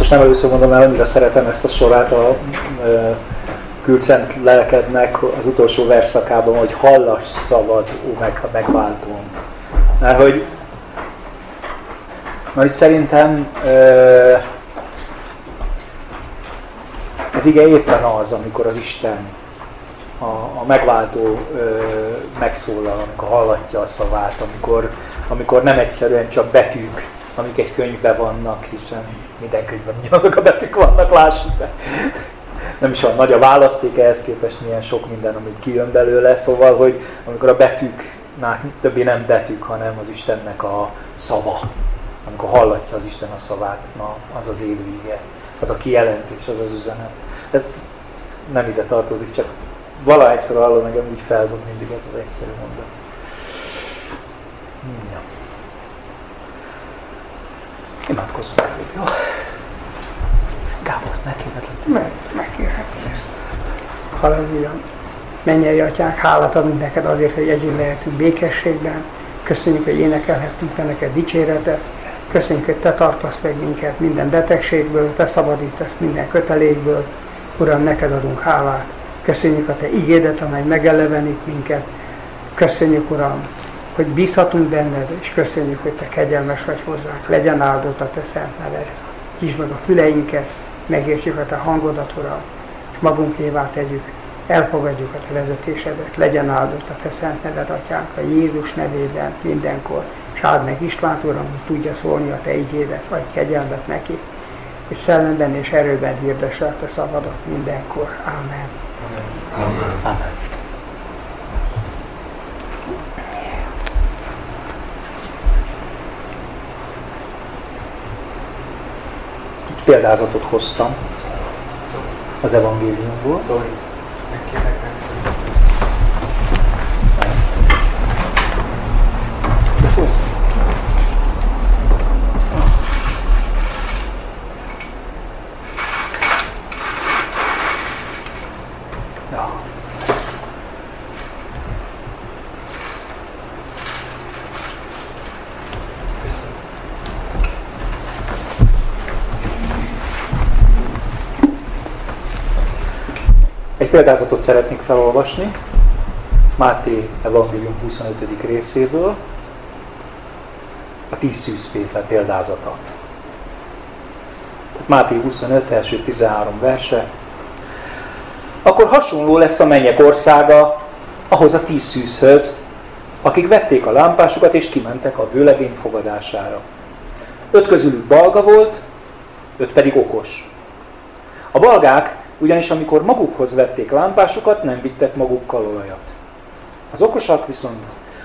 biztos nem először mondom el, annyira szeretem ezt a sorát a Küldj Szentlelkednek az utolsó versszakában, hogy hallass szabad, ó meg megváltóm. Mert hogy szerintem ez ige éppen az, amikor az Isten, a megváltó megszólal, amikor hallatja a szavát, amikor nem egyszerűen csak betűk, amik egy könyvben vannak, hiszen minden könyvben azok a betűk vannak, lássuk be. Nem is van nagy a választék, ehhez képest milyen sok minden, amit kijön belőle, szóval, hogy amikor a betűk, többé nem betűk, hanem az Istennek a szava. Amikor hallatja az Isten a szavát, na, az az élő ige, az a kijelentés, az az üzenet. Ez nem ide tartozik, csak valahogy egyszer hallom, engem úgy feldom mindig ez az egyszerű mondat. Ja. Imádkozzunk előbb, jó? Gábor, megkérhetlek. Megkérhetlek. Halleluja. Mennyei Atyánk, hálát adunk neked azért, hogy együtt lehetünk békességben. Köszönjük, hogy énekelhettünk te neked dicséretet. Köszönjük, hogy te tartasz meg minket minden betegségből, te szabadítasz minden kötelékből. Uram, neked adunk hálát. Köszönjük a te igédet, amely megelevenít minket. Köszönjük, Uram, hogy bízhatunk benned, és köszönjük, hogy te kegyelmes vagy hozzánk. Legyen áldott a te szent neved. Nyisd meg a füleinket, megértsük a te hangodat, Uram, és magunkévá tegyük. Elfogadjuk a te vezetésedet, legyen áldott a te szent neved, Atyánk, a Jézus nevében mindenkor. És áld meg Istvánt, Uram, hogy tudja szólni a te igédet, vagy kegyelmet neki. És szellemben és erőben hirdesse a te szabadat mindenkor. Amen. Amen. Egy példázatot hoztam az evangéliumból. Példázatot szeretnék felolvasni Máté Evangélium 25. részéből, a 10 szűzpénznek példázata. Máté 25, első 13 verse. Akkor hasonló lesz a mennyek országa ahhoz a 10 szűzhöz, akik vették a lámpásukat és kimentek a vőlegény fogadására. 5 közülük balga volt, 5 pedig okos. A balgák ugyanis amikor magukhoz vették lámpásukat, nem vittek magukkal olajat. Az okosak viszont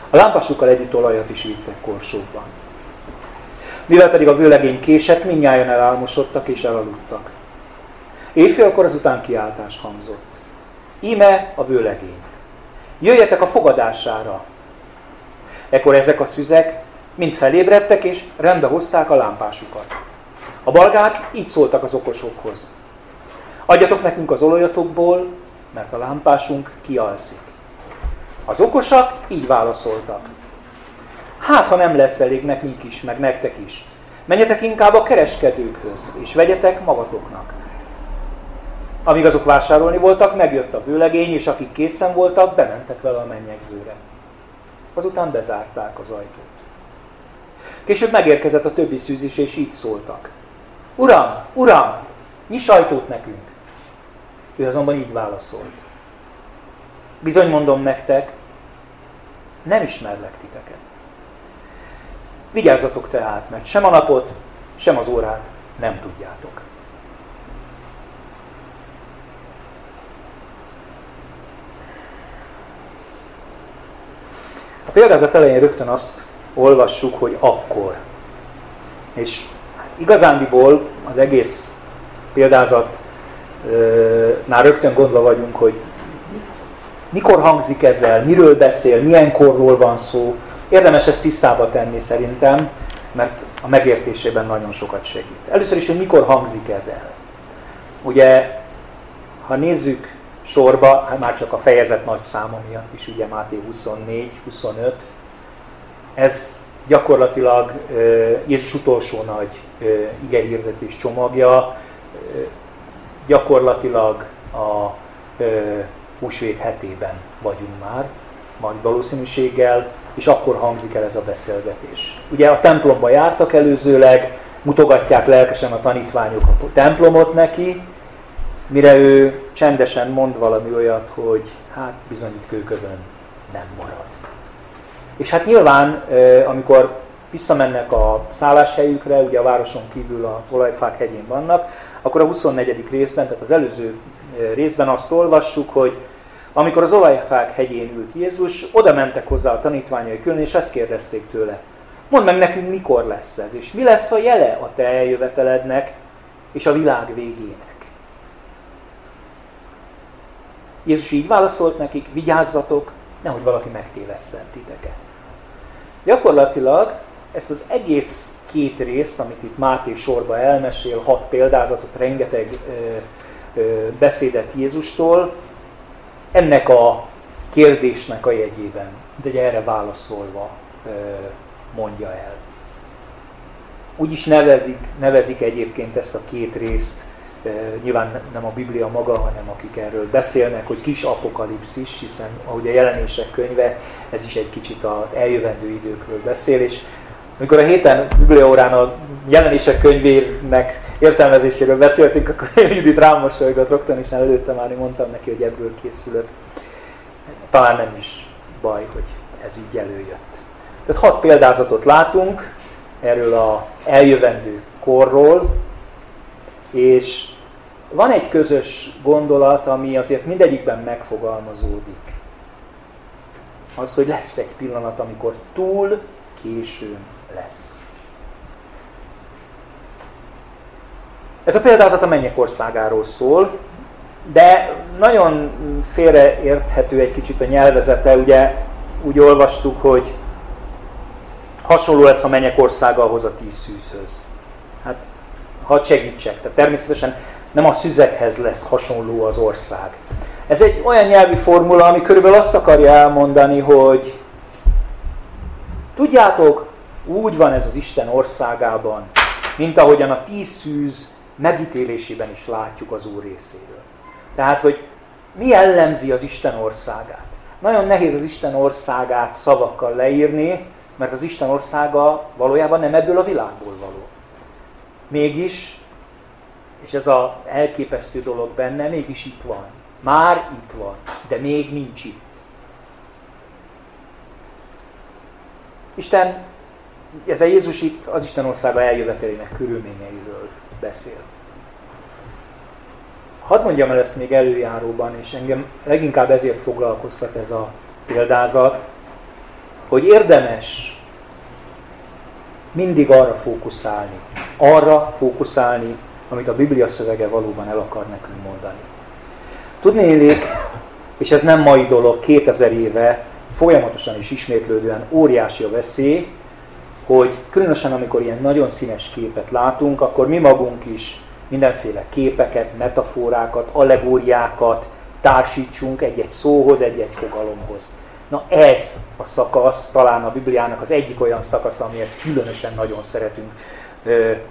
a lámpásukkal együtt olajat is vittek korsóban. Mivel pedig a vőlegény késett, mindnyájan elálmosodtak és elaludtak. Éjfélkor azután kiáltás hangzott. Íme a vőlegény. Jöjjetek a fogadására! Ekkor ezek a szüzek mind felébredtek és rendbe hozták a lámpásukat. A balgák így szóltak az okosokhoz. Adjatok nekünk az olajatokból, mert a lámpásunk kialszik. Az okosak így válaszoltak. Hát, ha nem lesz elég nekünk is, meg nektek is. Menjetek inkább a kereskedőkhöz, és vegyetek magatoknak. Amíg azok vásárolni voltak, megjött a vőlegény, és akik készen voltak, bementek vele a mennyegzőre. Azután bezárták az ajtót. Később megérkezett a többi szűz is, és így szóltak. Uram, uram, nyiss ajtót nekünk! Ő azonban így válaszolt. Bizony mondom nektek, nem ismerlek titeket. Vigyázzatok tehát, mert sem a napot, sem az órát nem tudjátok. A példázat elején rögtön azt olvassuk, hogy akkor. És igazándiból az egész példázatnál rögtön gondba vagyunk, hogy mikor hangzik ezzel, miről beszél, milyen korról van szó. Érdemes ezt tisztába tenni szerintem, mert a megértésében nagyon sokat segít. Először is, hogy mikor hangzik ezzel. Ugye, ha nézzük sorba, hát már csak a fejezet nagy száma miatt is, ugye Máté 24, 25, ez gyakorlatilag Jézus utolsó nagy igehirdetés csomagja, gyakorlatilag a húsvét hetében vagyunk már, nagy valószínűséggel, és akkor hangzik el ez a beszélgetés. Ugye a templomba jártak előzőleg, mutogatják lelkesen a tanítványok a templomot neki, mire ő csendesen mond valami olyat, hogy hát bizony itt kőkövön nem marad. És hát nyilván, amikor visszamennek a szálláshelyükre, ugye a városon kívül a Olajfák hegyén vannak, akkor a 24. részben, tehát az előző részben azt olvassuk, hogy amikor az Olajfák hegyén ült Jézus, oda mentek hozzá a tanítványai külön, és ezt kérdezték tőle. Mondd meg nekünk, mikor lesz ez, és mi lesz a jele a te eljövetelednek és a világ végének. Jézus így válaszolt nekik, vigyázzatok, nehogy valaki megtévesszen titeket. Gyakorlatilag ezt az egész két részt, amit itt Máté sorba elmesél, 6 példázatot, rengeteg beszédet Jézustól, ennek a kérdésnek a jegyében, de erre válaszolva mondja el. Úgy is nevezik egyébként ezt a két részt, nyilván nem a Biblia maga, hanem akik erről beszélnek, hogy kis apokalipszis, hiszen ahogy a Jelenések könyve, ez is egy kicsit az eljövendő időkről beszél, és amikor a héten bibliaórán a Jelenések könyvének értelmezéséről beszéltünk, akkor Judit rám mosolygott rögtön, hiszen előtte már én mondtam neki, hogy ebből készülök. Talán nem is baj, hogy ez így előjött. Tehát 6 példázatot látunk erről az eljövendő korról, és van egy közös gondolat, ami azért mindegyikben megfogalmazódik. Az, hogy lesz egy pillanat, amikor túl későn lesz. Ez a példázat a mennyek országáról szól, de nagyon félreérthető egy kicsit a nyelvezete. Ugye úgy olvastuk, hogy hasonló lesz a mennyek országa ahhoz a 10 szűzhöz. Hát, ha segítsek. Tehát természetesen nem a szüzekhez lesz hasonló az ország. Ez egy olyan nyelvi formula, ami körülbelül azt akarja elmondani, hogy tudjátok, úgy van ez az Isten országában, mint ahogyan a 10 szűz megítélésében is látjuk az Úr részéről. Tehát, hogy mi jellemzi az Isten országát? Nagyon nehéz az Isten országát szavakkal leírni, mert az Isten országa valójában nem ebből a világból való. Mégis, és ez az elképesztő dolog benne, mégis itt van. Már itt van, de még nincs itt. Isten, illetve Jézus itt az Isten országa eljövetelének körülményeiről beszél. Hadd mondjam el ezt még előjáróban, és engem leginkább ezért foglalkoztat ez a példázat, hogy érdemes mindig arra fókuszálni, amit a Biblia szövege valóban el akar nekünk mondani. Tudnélik, és ez nem mai dolog, 2000 éve folyamatosan és ismétlődően óriási a veszély, hogy különösen amikor ilyen nagyon színes képet látunk, akkor mi magunk is mindenféle képeket, metaforákat, allegóriákat társítsunk egy-egy szóhoz, egy-egy fogalomhoz. Na ez a szakasz talán a Bibliának az egyik olyan szakasz, amihez különösen nagyon szeretünk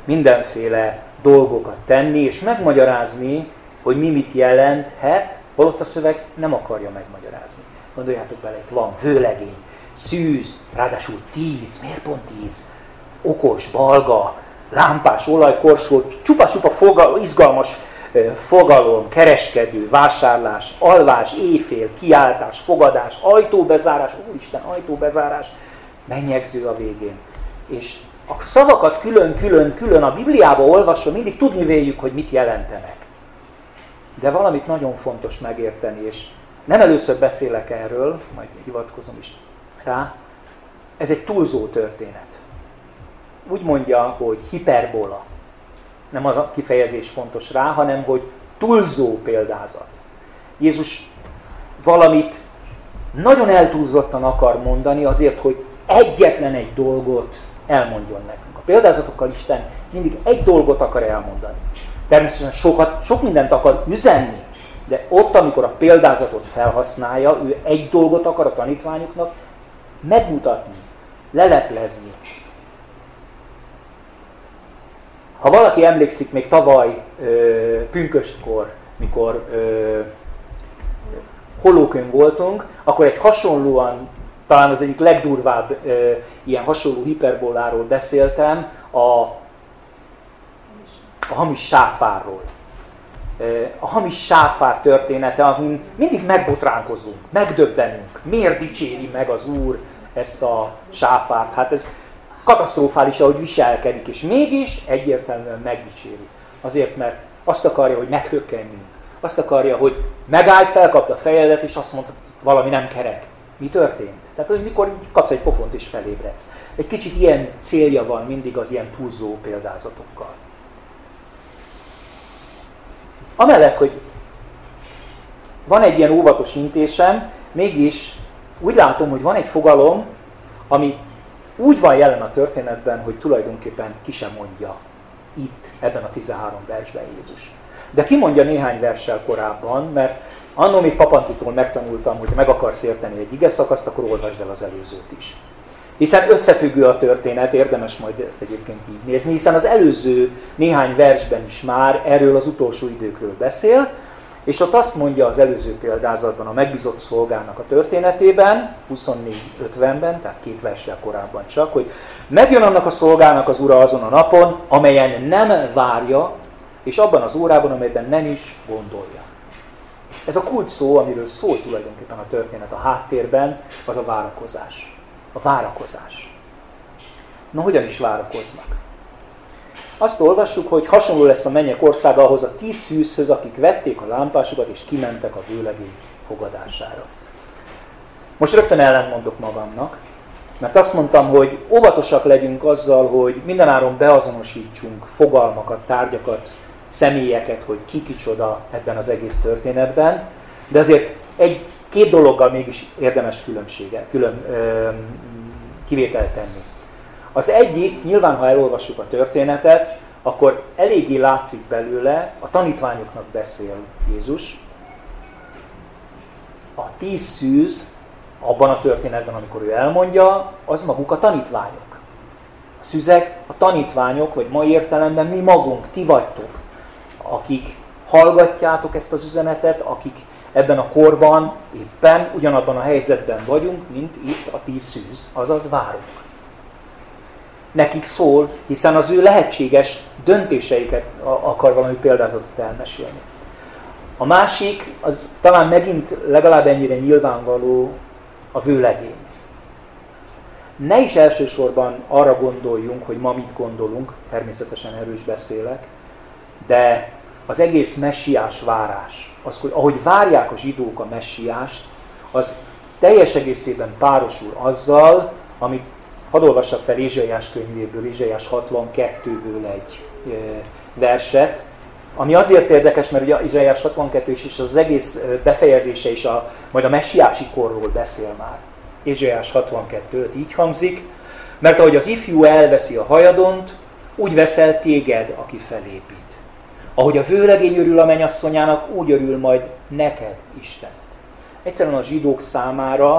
mindenféle dolgokat tenni, és megmagyarázni, hogy mi mit jelenthet, holott a szöveg nem akarja megmagyarázni. Gondoljátok bele, itt van vőlegény, szűz, ráadásul 10, miért pont 10? Okos, balga, lámpás, olajkorsó, csupa-csupa izgalmas fogalom, kereskedő, vásárlás, alvás, éjfél, kiáltás, fogadás, ajtóbezárás, úristen, ajtóbezárás, mennyegző a végén. És a szavakat külön-külön-külön a Bibliába olvasva mindig tudni véljük, hogy mit jelentenek. De valamit nagyon fontos megérteni, és nem először beszélek erről, majd hivatkozom is rá, ez egy túlzó történet. Úgy mondja, hogy hiperbola. Nem az a kifejezés fontos rá, hanem hogy túlzó példázat. Jézus valamit nagyon eltúlzottan akar mondani azért, hogy egyetlen egy dolgot elmondjon nekünk. A példázatokkal Isten mindig egy dolgot akar elmondani. Természetesen sok mindent akar üzenni, de ott, amikor a példázatot felhasználja, ő egy dolgot akar a tanítványoknak megmutatni. leleplezni. Ha valaki emlékszik még tavaly pünköstkor, mikor Hollókön voltunk, akkor egy hasonlóan, talán az egyik legdurvább ilyen hasonló hiperboláról beszéltem, a hamis sáfárról. A hamis sáfár története, amin mindig megbotránkozunk, megdöbbenünk. Miért dicséri meg az Úr ezt a sáfárt? Hát ez katasztrofális, ahogy viselkedik, és mégis egyértelműen megdicséri. Azért, mert azt akarja, hogy meghökkenjünk. Azt akarja, hogy megállj, felkapd a fejedet, és azt mondta, valami nem kerek. Mi történt? Tehát, hogy mikor kapsz egy pofont és felébredsz. Egy kicsit ilyen célja van mindig az ilyen túlzó példázatokkal. Amellett, hogy van egy ilyen óvatos intésem, mégis úgy látom, hogy van egy fogalom, ami úgy van jelen a történetben, hogy tulajdonképpen ki sem mondja itt, ebben a 13 versben Jézus. De kimondja néhány verssel korábban, mert annó még Papantitól megtanultam, hogy meg akarsz érteni egy ige szakaszt, akkor olvasd el az előzőt is. Hiszen összefüggő a történet, érdemes majd ezt egyébként így nézni, hiszen az előző néhány versben is már erről az utolsó időkről beszél, és ott azt mondja az előző példázatban, a megbízott szolgának a történetében, 24:50-ben, tehát két verssel korábban csak, hogy megjön annak a szolgának az ura azon a napon, amelyen nem várja, és abban az órában, amelyben nem is gondolja. Ez a kulcs szó, amiről szól tulajdonképpen a történet a háttérben, az a várakozás. A várakozás. Na, hogyan is várakoznak? Azt olvassuk, hogy hasonló lesz a mennyek országa ahhoz a 10 szűzhöz, akik vették a lámpásokat és kimentek a vőlegény fogadására. Most rögtön ellentmondok magamnak, mert azt mondtam, hogy óvatosak legyünk azzal, hogy mindenáron beazonosítsunk fogalmakat, tárgyakat, személyeket, hogy ki kicsoda ebben az egész történetben, de azért két dologgal mégis érdemes kivételt tenni. Az egyik, nyilván ha elolvassuk a történetet, akkor eléggé látszik belőle, a tanítványoknak beszél Jézus. A 10 szűz abban a történetben, amikor ő elmondja, az maguk a tanítványok. A szűzek a tanítványok, vagy mai értelemben mi magunk, ti vagytok, akik hallgatjátok ezt az üzenetet, akik ebben a korban éppen ugyanabban a helyzetben vagyunk, mint itt a 10 szűz, azaz várunk. Nekik szól, hiszen az ő lehetséges döntéseiket akar valami példázatot elmesélni. A másik, az talán megint legalább ennyire nyilvánvaló, a vőlegény. Ne is elsősorban arra gondoljunk, hogy ma mit gondolunk, természetesen erről is beszélek, de az egész messiás várás, az, hogy ahogy várják a zsidók a messiást, az teljes egészében párosul azzal, amit hadd olvassak fel Izselyiás könyvéből, Izselyiás 62-ből egy verset, ami azért érdekes, mert ugye Izselyiás 62 és az egész befejezése is majd a messiási korról beszél már. Izselyiás 62-t így hangzik, mert ahogy az ifjú elveszi a hajadont, úgy veszel téged, aki felépít. Ahogy a vőlegény örül a mennyasszonyának, úgy örül majd neked, Isten. Egyszerűen a zsidók számára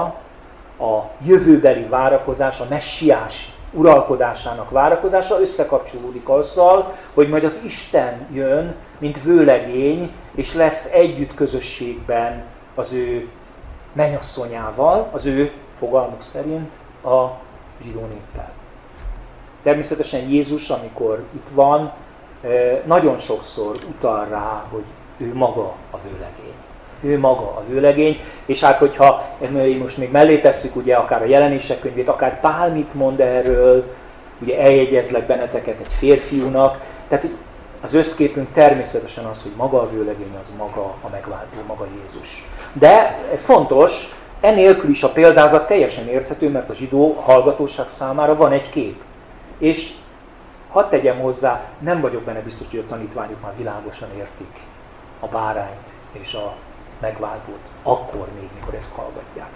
a jövőbeli várakozás, a messiás uralkodásának várakozása összekapcsolódik azzal, hogy majd az Isten jön, mint vőlegény, és lesz együtt közösségben az ő mennyasszonyával, az ő fogalmuk szerint a zsidó néppel. Természetesen Jézus, amikor itt van, nagyon sokszor utal rá, hogy ő maga a vőlegény. Ő maga a vőlegény, és hát hogyha most még mellé tesszük, ugye akár a Jelenések könyvét, akár Pál mit mond erről, ugye eljegyezlek benneteket egy férfiúnak, tehát az összképünk természetesen az, hogy maga a vőlegény, az maga a megváltó, maga Jézus. De ez fontos, enélkül is a példázat teljesen érthető, mert a zsidó hallgatóság számára van egy kép. És hadd tegyem hozzá, nem vagyok benne biztos, hogy a tanítványok már világosan értik a bárányt és a megváltót, akkor még, mikor ezt hallgatják.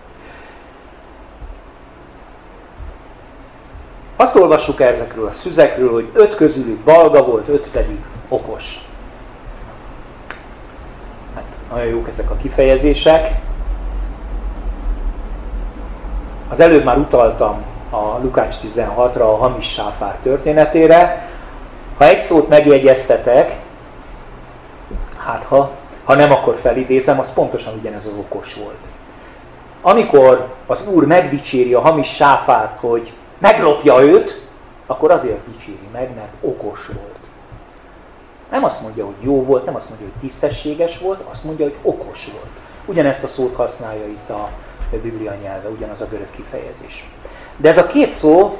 Azt olvassuk ezekről a szüzekről, hogy 5 közülük balga volt, 5 pedig okos. Hát, nagyon jók ezek a kifejezések. Az előbb már utaltam a Lukács 16-ra, a hamis sáfár történetére. Ha egy szót megjegyeztetek, hát ha nem, akkor felidézem, az pontosan ugyanez az okos volt. Amikor az Úr megdicséri a hamis sáfárt, hogy meglopja őt, akkor azért dicséri meg, mert okos volt. Nem azt mondja, hogy jó volt, nem azt mondja, hogy tisztességes volt, azt mondja, hogy okos volt. Ugyanezt a szót használja itt a Biblia nyelve, ugyanaz a görög kifejezés. De ez a két szó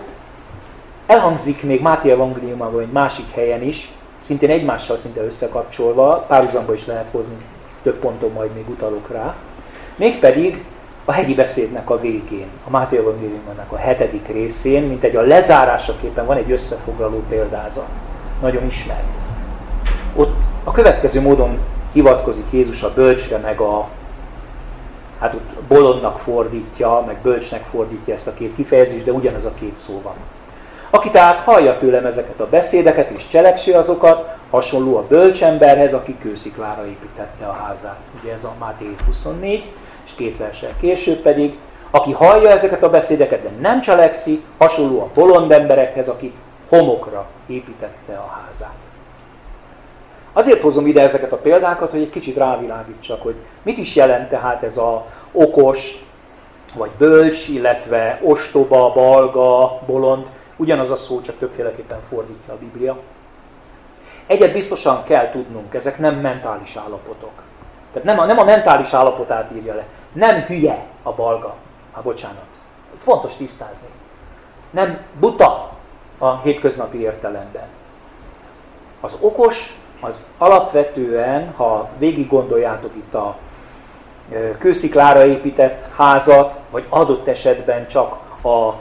elhangzik még Máté Evangéliumában egy másik helyen is, szintén egymással szinte összekapcsolva, párhuzamba is lehet hozni, több ponton majd még utalok rá. Mégpedig a hegyi beszédnek a végén, a Máté Evangéliumának a 7. részén, mint egy a lezárásaképpen van egy összefoglaló példázat. Nagyon ismert. Ott a következő módon hivatkozik Jézus a bölcsre, meg a hát ott bolondnak fordítja, meg bölcsnek fordítja ezt a két kifejezést, de ugyanez a két szó van. Aki tehát hallja tőlem ezeket a beszédeket és cselekszi azokat, hasonló a bölcsemberhez, aki kősziklára építette a házát. Ugye ez a Máté 24, és két verssel később pedig, aki hallja ezeket a beszédeket, de nem cselekszi, hasonló a bolond emberekhez, aki homokra építette a házát. Azért hozom ide ezeket a példákat, hogy egy kicsit rávilágítsak, hogy mit is jelent tehát ez a okos, vagy bölcs, illetve ostoba, balga, bolond, ugyanaz a szó, csak többféleképpen fordítja a Biblia. Egyet biztosan kell tudnunk, ezek nem mentális állapotok. Tehát nem a mentális állapotát írja le. Nem hülye a balga. Bocsánat. Fontos tisztázni. Nem buta a hétköznapi értelemben. Az okos, az alapvetően, ha végig gondoljátok itt a kősziklára épített házat, vagy adott esetben csak a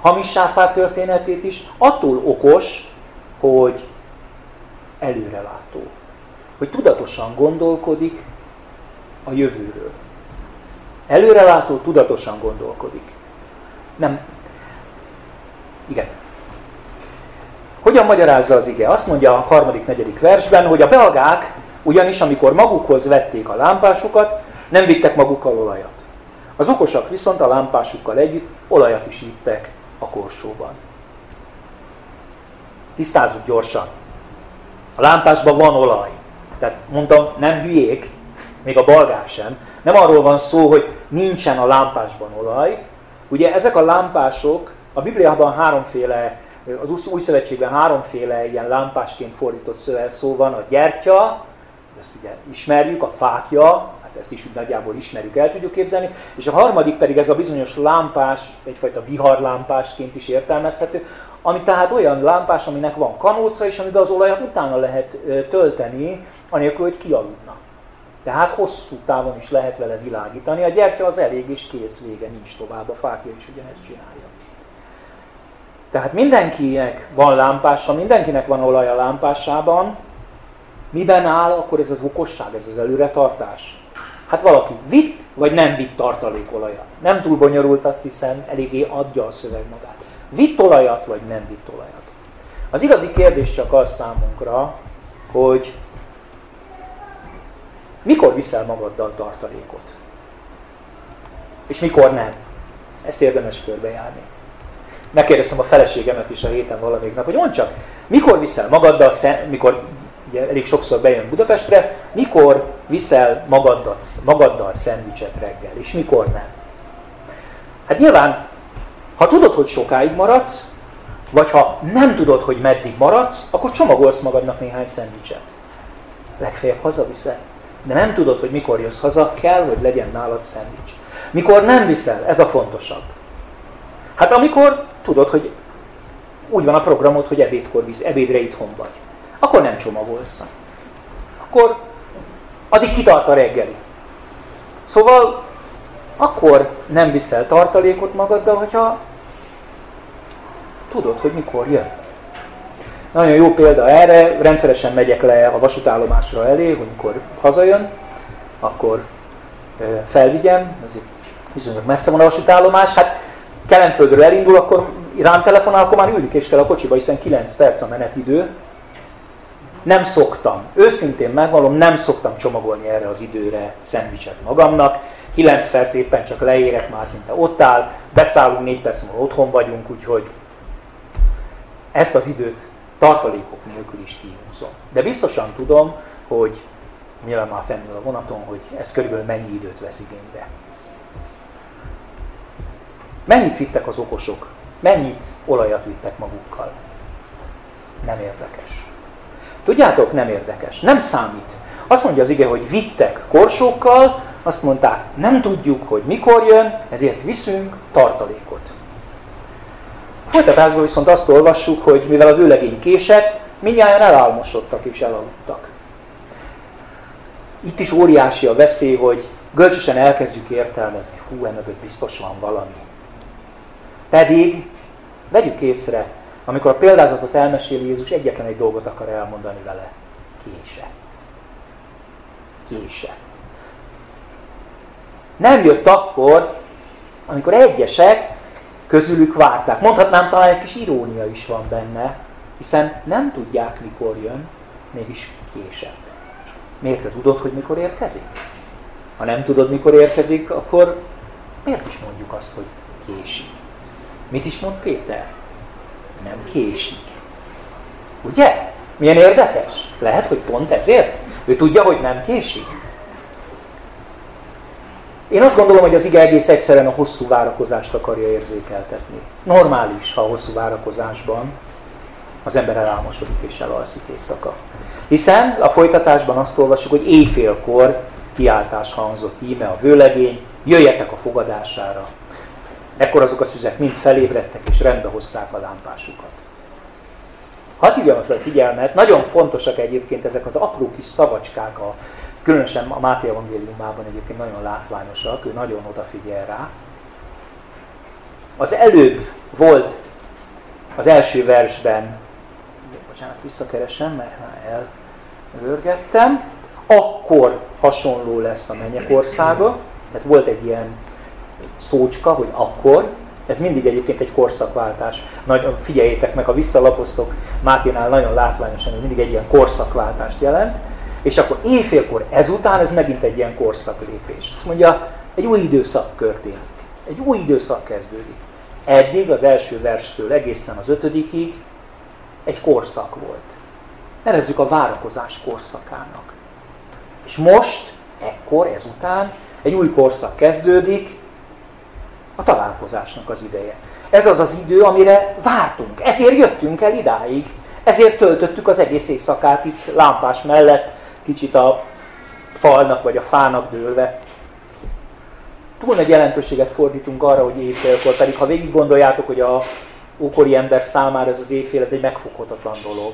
hamis sáfár történetét is, attól okos, hogy előrelátó, hogy tudatosan gondolkodik a jövőről. Előrelátó, tudatosan gondolkodik. Nem. Igen. Hogyan magyarázza az ige? Azt mondja a 3., 4. versben, hogy a belgák ugyanis, amikor magukhoz vették a lámpásukat, nem vittek magukkal olajat. Az okosak viszont a lámpásukkal együtt olajat is vittek a korsóban. Tisztázzuk gyorsan. A lámpásban van olaj. Tehát mondtam, nem hülyék, még a balgák sem. Nem arról van szó, hogy nincsen a lámpásban olaj. Ugye ezek a lámpások, a Bibliában háromféle, az Új Szövetségben háromféle ilyen lámpásként fordított szó van, a gyertya, ezt ugye ismerjük, a fákja, hát ezt is úgy nagyjából ismerjük, el tudjuk képzelni, és a harmadik pedig ez a bizonyos lámpás, egyfajta viharlámpásként is értelmezhető, ami tehát olyan lámpás, aminek van kanóca, és amiben az olajat utána lehet tölteni, anélkül, hogy kialudna. Tehát hosszú távon is lehet vele világítani, a gyertya az elég és kész, vége, nincs tovább, a fákja is ugyanezt csinálja. Tehát mindenkinek van lámpása, mindenkinek van olaj a lámpásában. Miben áll akkor ez az okosság, ez az előretartás? Hát valaki vitt, vagy nem vitt tartalékolajat. Nem túl bonyolult, azt hiszem, eléggé adja a szöveg magát. Vitt olajat, vagy nem vitt olajat? Az igazi kérdés csak az számunkra, hogy mikor viszel magaddal tartalékot? És mikor nem? Ezt érdemes körbejárni. Megkérdeztem a feleségemet is a héten valamelyik nap, hogy mondd csak, mikor viszel magaddal, mikor ugye elég sokszor bejön Budapestre, mikor viszel magaddal szendvicset reggel, és mikor nem? Hát nyilván, ha tudod, hogy sokáig maradsz, vagy ha nem tudod, hogy meddig maradsz, akkor csomagolsz magadnak néhány szendvicset. Legfeljebb hazaviszel. De nem tudod, hogy mikor jössz haza, kell, hogy legyen nálad szendvics. Mikor nem viszel, ez a fontosabb. Hát amikor tudod, hogy úgy van a programod, hogy ebédkor visz, ebédre itthon vagy, akkor nem csomagolsz. Akkor addig kitart a reggeli. Szóval akkor nem viszel tartalékot magaddal, hogyha tudod, hogy mikor jön. Nagyon jó példa erre, rendszeresen megyek le a vasútállomásra elé, hogy mikor hazajön, akkor felvigyem, azért bizonyos messze van a vasútállomás, hát Kelenföldről elindul, akkor rám telefonál, akkor már ülnök és kell a kocsiba, hiszen 9 perc a menetidő. Nem szoktam, őszintén megvallom, nem szoktam csomagolni erre az időre szendvicset magamnak. 9 perc éppen csak leérek, már szinte ott áll, beszállunk, 4 perc múlva otthon vagyunk, úgyhogy ezt az időt tartalékok nélkül is kihúzom. De biztosan tudom, hogy nyilván már fennül a vonaton, hogy ez körülbelül mennyi időt vesz igénybe. Mennyit vittek az okosok? Mennyit olajat vittek magukkal? Nem érdekes. Tudjátok, nem érdekes. Nem számít. Azt mondja az ige, hogy vittek korsókkal, azt mondták, nem tudjuk, hogy mikor jön, ezért viszünk tartalékot. A folytatásból viszont azt olvassuk, hogy mivel a vőlegény késett, mindjárt elálmosodtak és elaludtak. Itt is óriási a veszély, hogy görcsösen elkezdjük értelmezni, hú, emögött biztos van valami. Pedig vegyük észre, amikor a példázatot elmeséli Jézus, egyetlen egy dolgot akar elmondani vele. Késett. Késett. Nem jött akkor, amikor egyesek közülük várták. Mondhatnám, talán egy kis irónia is van benne, hiszen nem tudják, mikor jön, mégis késett. Miért te tudod, hogy mikor érkezik? Ha nem tudod, mikor érkezik, akkor miért is mondjuk azt, hogy késik? Mit is mond Péter? Nem késik. Ugye? Milyen érdekes? Lehet, hogy pont ezért? Ő tudja, hogy nem késik? Én azt gondolom, hogy az ige egész egyszerűen a hosszú várakozást akarja érzékeltetni. Normális, ha a hosszú várakozásban az ember elálmosodik és elalszik éjszaka. Hiszen a folytatásban azt olvassuk, hogy éjfélkor kiáltás hangzott íme a vőlegény, jöjjetek a fogadására. Ekkor azok a szűzek mind felébredtek és rendbe hozták a lámpásukat. Hadd hívjam fel a figyelmet, nagyon fontosak egyébként ezek az apró kis szavacskák, különösen a Máté Evangéliumában egyébként nagyon látványosak, ő nagyon odafigyel rá. Az előbb volt az első versben, bocsánat, visszakeresem, mert már elörgettem, akkor hasonló lesz a mennyek országa, tehát volt egy ilyen szócska, hogy akkor, ez mindig egyébként egy korszakváltás. Nagyon, figyeljétek meg, ha visszalapoztok, Máténál nagyon látványosan, hogy mindig egy ilyen korszakváltást jelent, és akkor éjfélkor ezután ez megint egy ilyen korszaklépés. Azt mondja, egy új időszak történik, egy új időszak kezdődik. Eddig az első verstől egészen az 5-ig egy korszak volt. Nevezzük a várakozás korszakának. És most, ekkor, ezután egy új korszak kezdődik, a találkozásnak az ideje. Ez az az idő, amire vártunk. Ezért jöttünk el idáig. Ezért töltöttük az egész éjszakát itt lámpás mellett, kicsit a falnak vagy a fának dőlve. Túl nagy jelentőséget fordítunk arra, hogy éjfélkor, pedig ha végig gondoljátok, hogy a ókori ember számára ez az éjfél, ez egy megfoghatatlan dolog.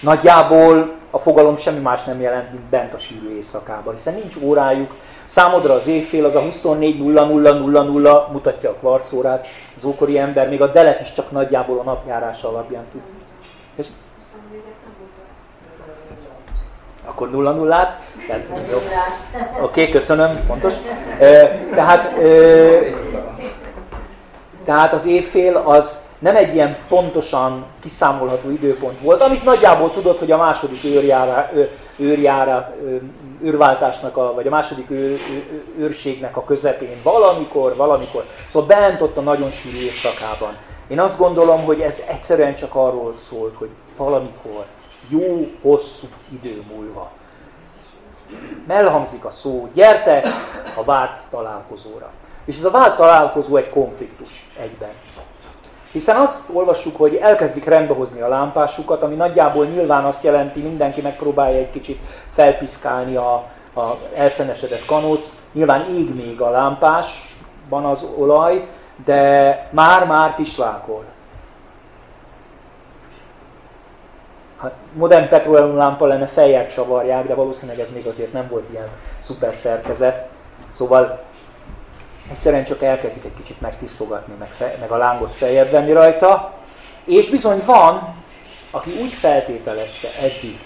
Nagyjából a fogalom semmi más nem jelent, mint bent a sűrű éjszakában, hiszen nincs órájuk. Számodra az éjfél az a 24.00.00 mutatja a kvarcórát, az ókori ember, még a delet is csak nagyjából a napjárás alapján tud. És akkor 00-át. Oké, köszönöm, pontos. Tehát az éjfél az nem egy ilyen pontosan kiszámolható időpont volt, amit nagyjából tudod, hogy a második űrváltásnak, vagy a második őrségnek a közepén valamikor. Szóval bent ott a nagyon sűrű éjszakában. Én azt gondolom, hogy ez egyszerűen csak arról szólt, hogy valamikor, jó, hosszú idő múlva. Elhangzik a szó, gyertek a várt találkozóra. És ez a várt találkozó egy konfliktus egyben. Hiszen azt olvassuk, hogy elkezdik rendbehozni a lámpásukat, ami nagyjából nyilván azt jelenti, mindenki megpróbálja egy kicsit felpiszkálni a elszenesedett kanóc. Nyilván ég még a lámpásban az olaj, de már-már pislákol. Ha modern petróleum lámpa lenne, fejjel csavarják, de valószínűleg ez még azért nem volt ilyen szuper szerkezet. Szóval egyszerűen csak elkezdik egy kicsit megtisztogatni, meg a lángot feljebb venni rajta. És bizony van, aki úgy feltételezte eddig,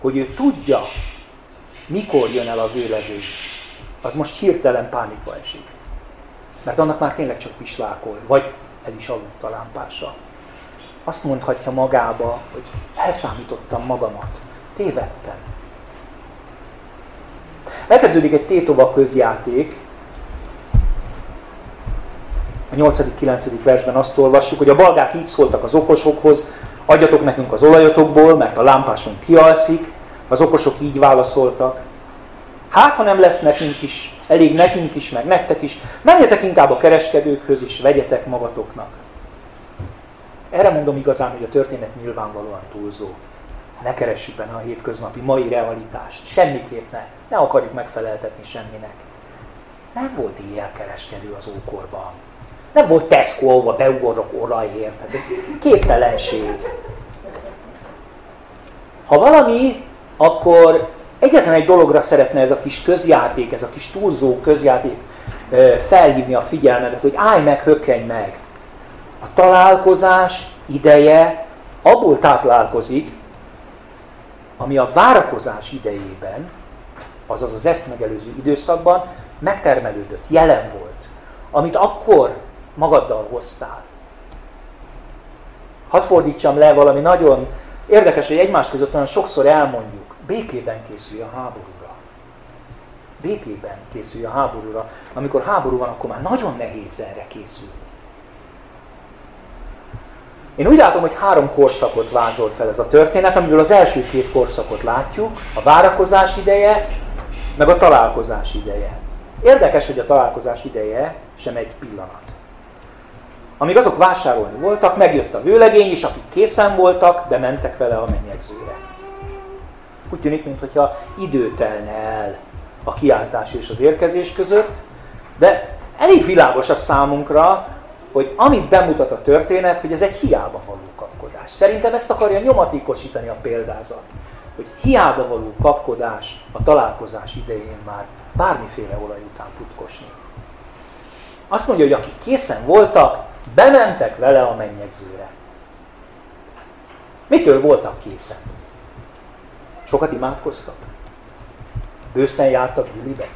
hogy ő tudja, mikor jön el a vőlegény. Az most hirtelen pánikba esik. Mert annak már tényleg csak pislákol, vagy el is aludt a lámpása. Azt mondhatja magába, hogy elszámítottam magamat, tévedtem. Elkezdődik egy tétova közjáték. A 8.-9. Versben azt olvassuk, hogy a balgák így szóltak az okosokhoz, adjatok nekünk az olajatokból, mert a lámpásunk kialszik. Az okosok így válaszoltak. Hát, ha nem lesz nekünk is, elég nekünk is, meg nektek is, menjetek inkább a kereskedőkhöz is, vegyetek magatoknak. Erre mondom igazán, hogy a történet nyilvánvalóan túlzó. Ne keressük benne a hétköznapi mai realitást. Semmiképp ne akarjuk megfeleltetni semminek. Nem volt éjjel kereskedő az ókorban. Nem volt Tesco, ahova beugorok olajért. Hát ez képtelenség. Ha valami, akkor egyetlen egy dologra szeretne ez a kis közjáték, ez a kis túlzó közjáték felhívni a figyelmedet, hogy állj meg, hökkenj meg. A találkozás ideje abból táplálkozik, ami a várakozás idejében, azaz az ezt megelőző időszakban megtermelődött, jelen volt, amit akkor magaddal hoztál. Hadd fordítsam le, valami nagyon érdekes, hogy egymás között olyan sokszor elmondjuk. Békében készülj a háborúra. Békében készülj a háborúra. Amikor háború van, akkor már nagyon nehéz erre készülni. Én úgy látom, hogy 3 korszakot vázol fel ez a történet, amiből az első 2 korszakot látjuk, a várakozás ideje, meg a találkozás ideje. Érdekes, hogy a találkozás ideje sem egy pillanat. Amíg azok vásárolni voltak, megjött a vőlegény, és akik készen voltak, bementek vele a mennyegzőre. Úgy tűnik, mintha idő telne el a kiáltás és az érkezés között, de elég világos a számunkra, hogy amit bemutat a történet, hogy ez egy hiába való kapkodás. Szerintem ezt akarja nyomatékosítani a példázat, hogy hiába való kapkodás a találkozás idején már bármiféle olaj után futkosni. Azt mondja, hogy akik készen voltak, bementek vele a mennyegzőre. Mitől voltak készen? Sokat imádkoztak? Bőszen jártak gyülibe?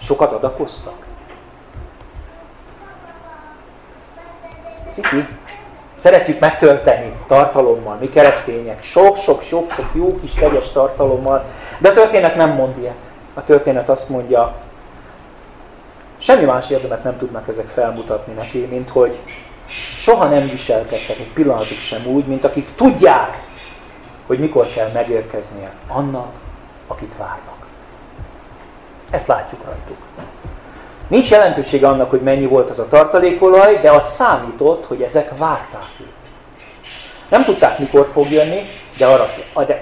Sokat adakoztak? Ciki. Szeretjük megtölteni tartalommal, mi keresztények, sok jó kis kegyes tartalommal, de a történet nem mond ilyet. A történet azt mondja, semmi más érdemet nem tudnak ezek felmutatni neki, mint hogy soha nem viselkedtek egy pillanatig sem úgy, mint akik tudják, hogy mikor kell megérkeznie annak, akit várnak. Ezt látjuk rajtuk. Nincs jelentősége annak, hogy mennyi volt az a tartalékolaj, de az számított, hogy ezek várták őt. Nem tudták, mikor fog jönni, de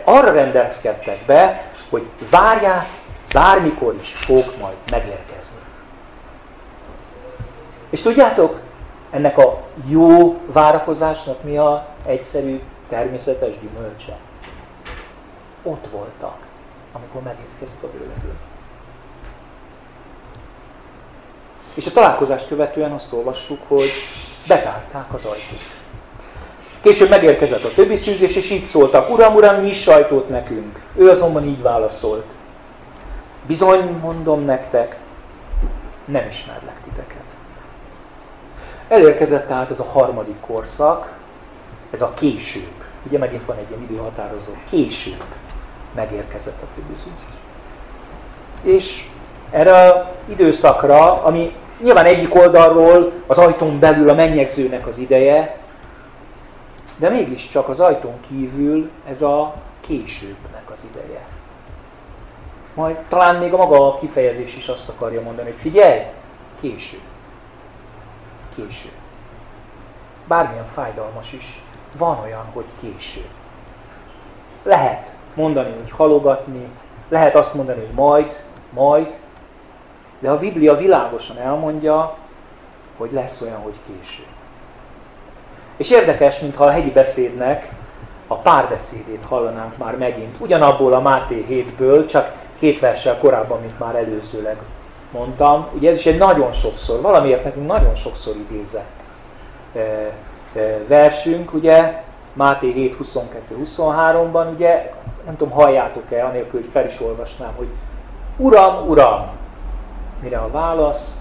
arra rendelkezkedtek be, hogy várják, bármikor is fog majd megérkezni. És tudjátok, ennek a jó várakozásnak mi az egyszerű, természetes gyümölcse? Ott voltak, amikor megérkezik a vőlegény. És a találkozást követően azt olvassuk, hogy bezárták az ajtót. Később megérkezett a többi szűzés, és így szóltak, Uram, Uram, nyiss ajtót nekünk. Ő azonban így válaszolt. Bizony, mondom nektek, nem ismerlek titeket. Elérkezett tehát ez a 3. korszak, ez a később. Ugye megint van egy ilyen időhatározó. Később megérkezett a többi szűzés. És erre az időszakra, ami nyilván egyik oldalról az ajtón belül a mennyegzőnek az ideje, de mégiscsak az ajtón kívül ez a későbbnek az ideje. Majd talán még a maga a kifejezés is azt akarja mondani, hogy figyelj, késő. Késő. Bármilyen fájdalmas is, van olyan, hogy késő. Lehet mondani, hogy halogatni, lehet azt mondani, hogy majd, de a Biblia világosan elmondja, hogy lesz olyan, hogy késő. És érdekes, mintha a hegyi beszédnek a párbeszédét hallanánk már megint. Ugyanabból a Máté 7-ből, csak 2 verssel korábban, mint már előzőleg mondtam. Ugye ez is egy nagyon sokszor, valamiért nekünk nagyon sokszor idézett versünk, ugye Máté 7.22-23-ban, ugye nem tudom, halljátok-e, anélkül, hogy fel is olvasnám, hogy Uram, Uram! Mire a válasz?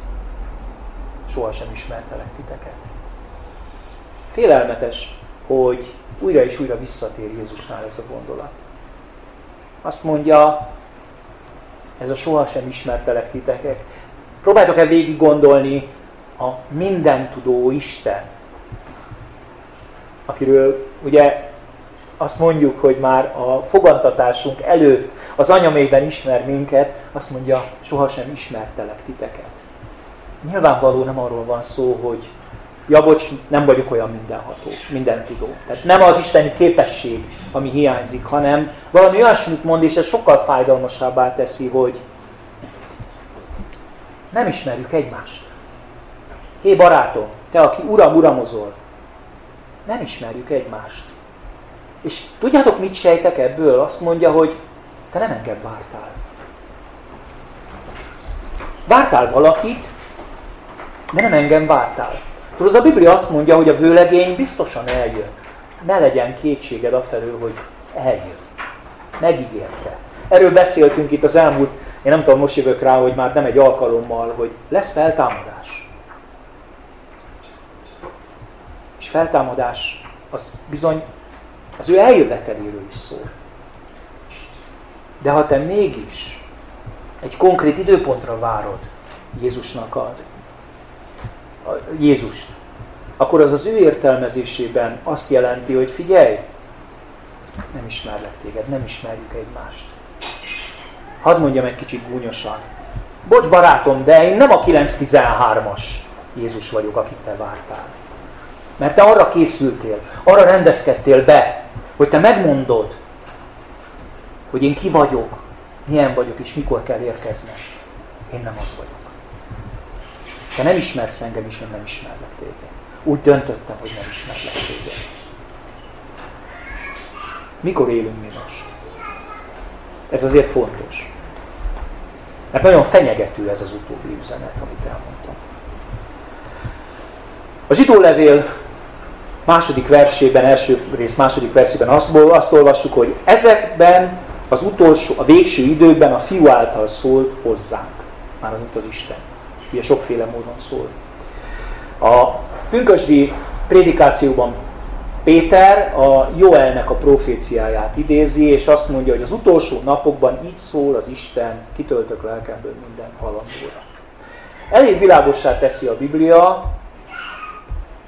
Sohasem ismertelek titeket. Félelmetes, hogy újra és újra visszatér Jézusnál ez a gondolat. Azt mondja, ez a sohasem ismertelek titeket. Próbáltok el végig gondolni a mindentudó Isten, akiről ugye azt mondjuk, hogy már a fogantatásunk előtt az anyaméhben ismer minket, azt mondja, sohasem ismertelek titeket. Nyilvánvaló nem arról van szó, hogy ja, bocs, nem vagyok olyan mindenható, mindentudó. Tehát nem az isteni képesség, ami hiányzik, hanem valami olyasmit mond, és ez sokkal fájdalmasabbá teszi, hogy nem ismerjük egymást. Hé barátom, te, aki uram, uramozol, nem ismerjük egymást. És tudjátok, mit sejtek ebből? Azt mondja, hogy te nem engem vártál. Vártál valakit, de nem engem vártál. Tudod, a Biblia azt mondja, hogy a vőlegény biztosan eljön. Ne legyen kétséged afelől, hogy eljön. Megígérte. Erről beszéltünk itt az elmúlt, én nem tudom, most jövök rá, hogy már nem egy alkalommal, hogy lesz feltámadás. És feltámadás az bizony az ő eljöveteléről is szól. De ha te mégis egy konkrét időpontra várod Jézusnak Jézust, akkor az az ő értelmezésében azt jelenti, hogy figyelj, nem ismerlek téged, nem ismerjük egymást. Hadd mondjam egy kicsit gúnyosan. Bocs barátom, de én nem a 9.13-as Jézus vagyok, akit te vártál. Mert te arra készültél, arra rendezkedtél be, hogy te megmondod, hogy én ki vagyok, milyen vagyok és mikor kell érkeznem. Én nem az vagyok. Te nem ismersz engem, és én nem ismerlek téged. Úgy döntöttem, hogy nem ismerlek téged. Mikor élünk mi most? Ez azért fontos. Mert nagyon fenyegető ez az utóbbi üzenet, amit elmondtam. A Zsidó levél második versében, első rész második versében azt olvassuk, hogy ezekben az utolsó, a végső időkben a fiú által szólt hozzánk. Már az itt az Isten. Ugye sokféle módon szól. A pünkösdi prédikációban Péter a Joelnek a proféciáját idézi, és azt mondja, hogy az utolsó napokban így szól az Isten, kitöltök lelkemből minden halandóra. Elég világossá teszi a Biblia,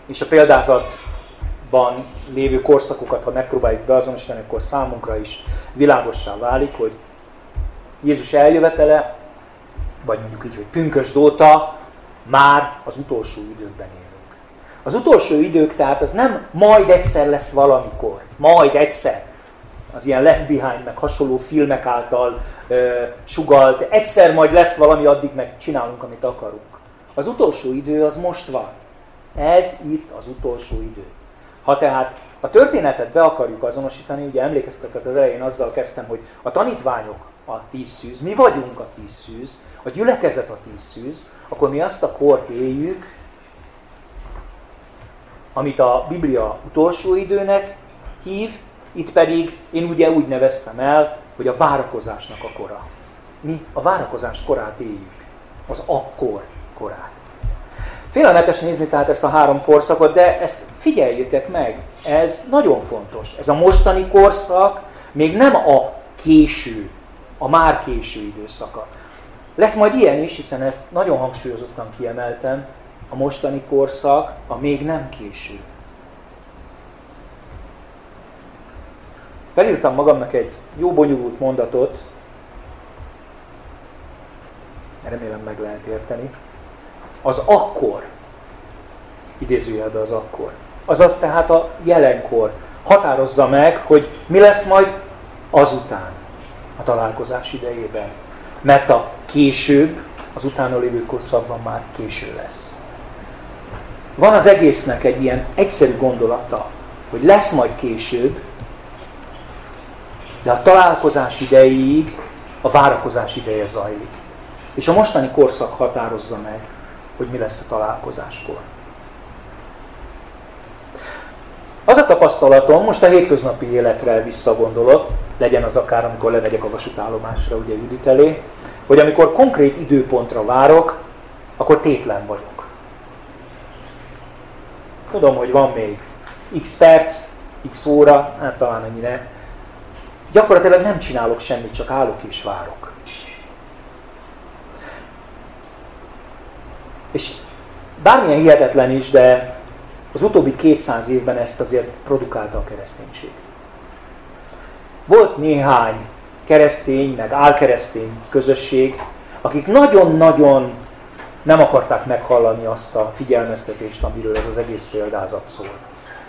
és a példázatban lévő korszakokat, ha megpróbáljuk beazonosítani, akkor számunkra is világossá válik, hogy Jézus eljövetele, vagy mondjuk így, hogy pünkösd óta már az utolsó időkben élünk. Az utolsó idők, tehát az nem majd egyszer lesz valamikor, majd egyszer. Az ilyen Left Behind, meg hasonló filmek által sugalt, egyszer majd lesz valami, addig meg csinálunk, amit akarunk. Az utolsó idő az most van. Ez itt az utolsó idő. Ha tehát a történetet be akarjuk azonosítani, ugye emlékeztek az elején, azzal kezdtem, hogy a tanítványok a 10 szűz, mi vagyunk a 10 szűz, a gyülekezet a 10 szűz, akkor mi azt a kort éljük, amit a Biblia utolsó időnek hív, itt pedig én ugye úgy neveztem el, hogy a várakozásnak a kora. Mi a várakozás korát éljük, az akkor korát. Félelmetes nézni tehát ezt a három korszakot, de ezt figyeljétek meg, ez nagyon fontos. Ez a mostani korszak még nem a késő, a már késő időszaka. Lesz majd ilyen is, hiszen ezt nagyon hangsúlyozottan kiemeltem, a mostani korszak a még nem késő. Felírtam magamnak egy jó bonyolult mondatot, remélem meg lehet érteni. Az akkor, idézőjelben az akkor, azaz tehát a jelenkor határozza meg, hogy mi lesz majd azután, a találkozás idejében. Mert a később, az utána lévő korszakban már késő lesz. Van az egésznek egy ilyen egyszerű gondolata, hogy lesz majd később, de a találkozás idejéig a várakozás ideje zajlik. És a mostani korszak határozza meg, hogy mi lesz a találkozáskor. Az a tapasztalatom, most a hétköznapi életre visszagondolok, legyen az akár, amikor lemegyek a vasútállomásra, ugye Judit elé, hogy amikor konkrét időpontra várok, akkor tétlen vagyok. Tudom, hogy van még x perc, x óra, hát talán ennyire. Gyakorlatilag nem csinálok semmit, csak állok és várok. És bármilyen hihetetlen is, de az utóbbi 200 évben ezt azért produkálta a kereszténység. Volt néhány keresztény, meg álkeresztény közösség, akik nagyon-nagyon nem akarták meghallani azt a figyelmeztetést, amiről ez az egész példázat szól.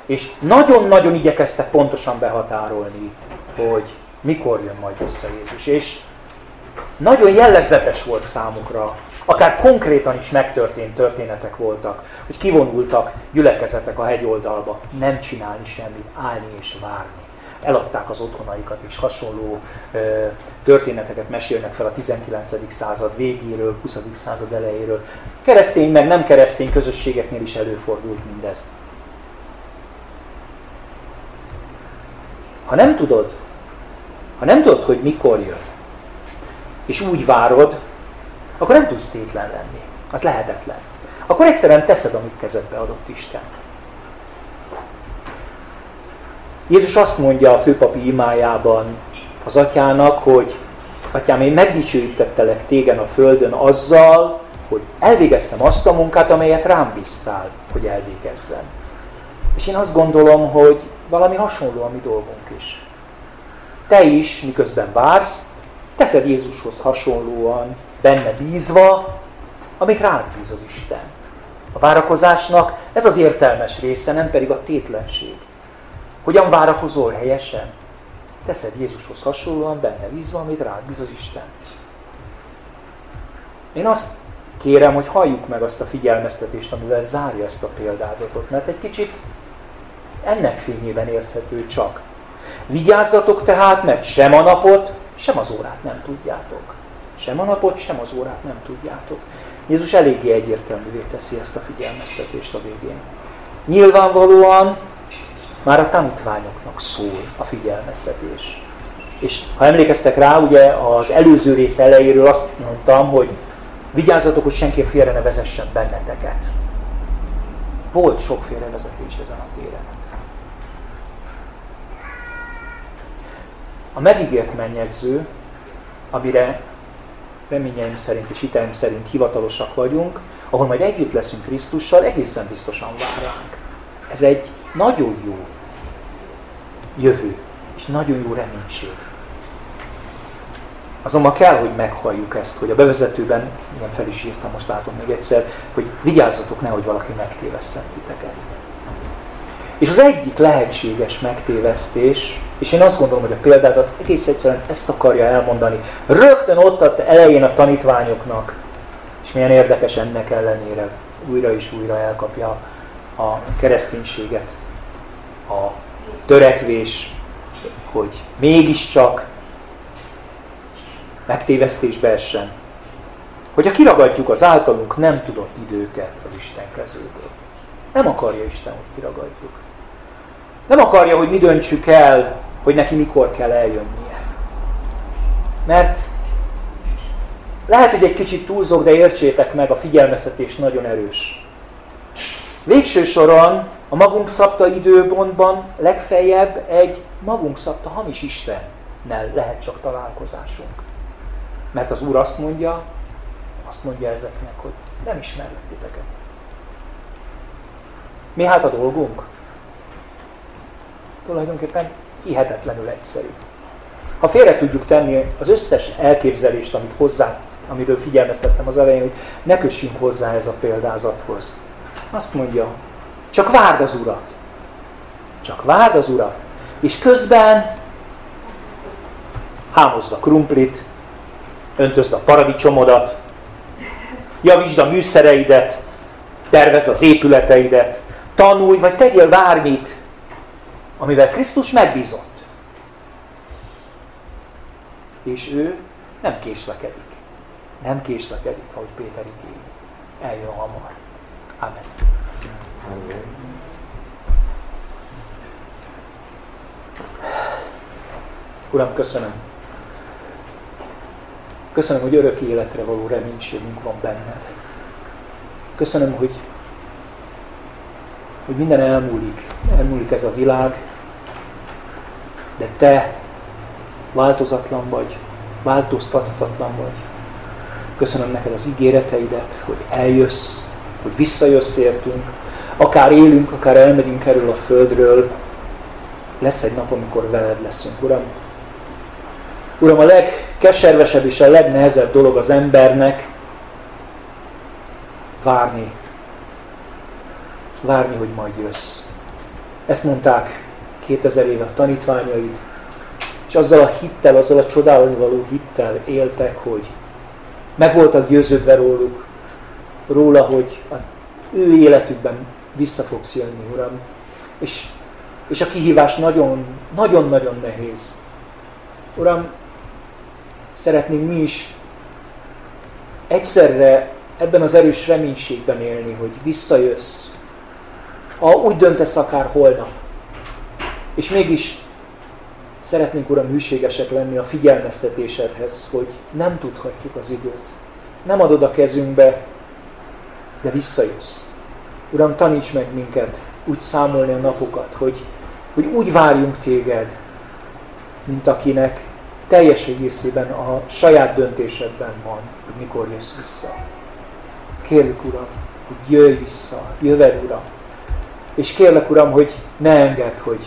És nagyon-nagyon igyekeztek pontosan behatárolni, hogy mikor jön majd vissza Jézus. És nagyon jellegzetes volt számukra, akár konkrétan is megtörtént történetek voltak, hogy kivonultak gyülekezetek a hegyoldalba, nem csinálni semmit, állni és várni. Eladták az otthonaikat, és hasonló történeteket mesélnek fel a 19. század végéről, 20. század elejéről. Keresztény meg nem keresztény közösségeknél is előfordult mindez. Ha nem tudod, hogy mikor jön, és úgy várod, akkor nem tudsz tétlen lenni. Az lehetetlen. Akkor egyszerűen teszed, amit kezedbe adott Isten. Jézus azt mondja a főpapi imájában az atyának, hogy atyám, én megdicsőítettelek tégen a földön azzal, hogy elvégeztem azt a munkát, amelyet rám bíztál, hogy elvégezzem. És én azt gondolom, hogy valami hasonló a mi dolgunk is. Te is, miközben vársz, teszed Jézushoz hasonlóan, benne bízva, amit rád bíz az Isten. A várakozásnak ez az értelmes része, nem pedig a tétlenség. Hogyan várakozol helyesen? Teszed Jézushoz hasonlóan, benne bízva, amit rád bíz az Isten. Én azt kérem, hogy halljuk meg azt a figyelmeztetést, amivel zárja ezt a példázatot, mert egy kicsit ennek fényében érthető csak. Vigyázzatok tehát, mert sem a napot, sem az órát nem tudjátok. Sem a napot, sem az órát nem tudjátok. Jézus eléggé egyértelművé teszi ezt a figyelmeztetést a végén. Nyilvánvalóan már a tanítványoknak szól a figyelmeztetés. És ha emlékeztek rá, ugye az előző rész elejéről azt mondtam, hogy vigyázzatok, hogy senki félre ne vezessen benneteket. Volt sok félrevezetés ezen a téren. A megígért mennyegző, amire reményeim szerint és hiteim szerint hivatalosak vagyunk, ahol majd együtt leszünk Krisztussal, egészen biztosan vár ránk. Ez egy nagyon jó jövő, és nagyon jó reménység. Azonban kell, hogy meghalljuk ezt, hogy a bevezetőben, igen, fel is írtam, most látom még egyszer, hogy vigyázzatok, nehogy valaki megtévesszen titeket. És az egyik lehetséges megtévesztés, és én azt gondolom, hogy a példázat egész egyszerűen ezt akarja elmondani. Rögtön ott adta elején a tanítványoknak, és milyen érdekes ennek ellenére, újra és újra elkapja a kereszténységet, a törekvés, hogy mégiscsak megtévesztésbe essen. Hogyha kiragadjuk az általunk nem tudott időket az Isten kezéből. Nem akarja Isten, hogy kiragadjuk. Nem akarja, hogy mi döntsük el, hogy neki mikor kell eljönnie. Mert lehet, hogy egy kicsit túlzok, de értsétek meg, a figyelmeztetés nagyon erős. Végső soron a magunk szabta időpontban legfeljebb egy magunk szabta hamis Istennel lehet csak találkozásunk. Mert az Úr azt mondja ezeknek, hogy nem ismerlek titeket. Mi hát a dolgunk? Tulajdonképpen hihetetlenül egyszerű. Ha félre tudjuk tenni az összes elképzelést, amiről figyelmeztettem az elején, hogy ne kössünk hozzá ez a példázathoz. Azt mondja, csak várd az Urat. Csak várd az Urat. És közben hámozd a krumplit, öntözd a paradicsomodat, javítsd a műszereidet, tervezd az épületeidet, tanulj, vagy tegyél bármit, amivel Krisztus megbízott. És ő nem késlekedik. Nem késlekedik, ahogy Péter ígéri. Eljön hamar. Amen. Amen. Uram, köszönöm. Köszönöm, hogy örök életre való reménységünk van benned. Köszönöm, hogy minden elmúlik ez a világ, de te változatlan vagy, változtathatatlan vagy. Köszönöm neked az ígéreteidet, hogy eljössz, hogy visszajössz értünk. Akár élünk, akár elmegyünk erről a földről, lesz egy nap, amikor veled leszünk, Uram. Uram, a legkeservesebb és a legnehezebb dolog az embernek várni. Várni, hogy majd jössz. Ezt mondták 2000 éve a tanítványaid, és azzal a hittel, azzal a csodálni való hittel éltek, hogy meg voltak győződve róla, hogy az ő életükben vissza fogsz jönni, Uram. És a kihívás nagyon-nagyon nehéz. Uram, szeretnénk mi is egyszerre ebben az erős reménységben élni, hogy visszajössz. Úgy döntesz akár holnap. És mégis szeretnénk, Uram, hűségesek lenni a figyelmeztetésedhez, hogy nem tudhatjuk az időt. Nem adod a kezünkbe, de visszajössz. Uram, taníts meg minket úgy számolni a napokat, hogy úgy várjunk téged, mint akinek teljes egészében a saját döntésedben van, hogy mikor jössz vissza. Kérlek, Uram, hogy jöjj vissza, jöved, Uram. És kérlek, Uram, hogy ne engedd, hogy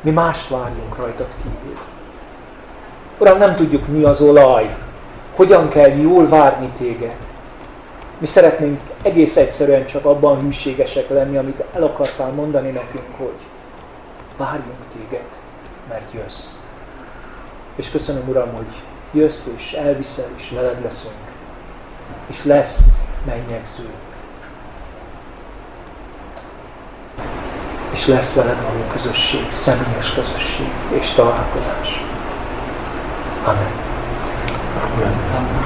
mi mást várjunk rajtad kívül. Uram, nem tudjuk, mi az olaj, hogyan kell jól várni téged. Mi szeretnénk egész egyszerűen csak abban hűségesek lenni, amit el akartál mondani nekünk, hogy várjunk téged, mert jössz. És köszönöm, Uram, hogy jössz, és elviszel, és veled leszünk. És lesz mennyegző. És lesz veled való közösség, személyes közösség és találkozás. Amen. Amen.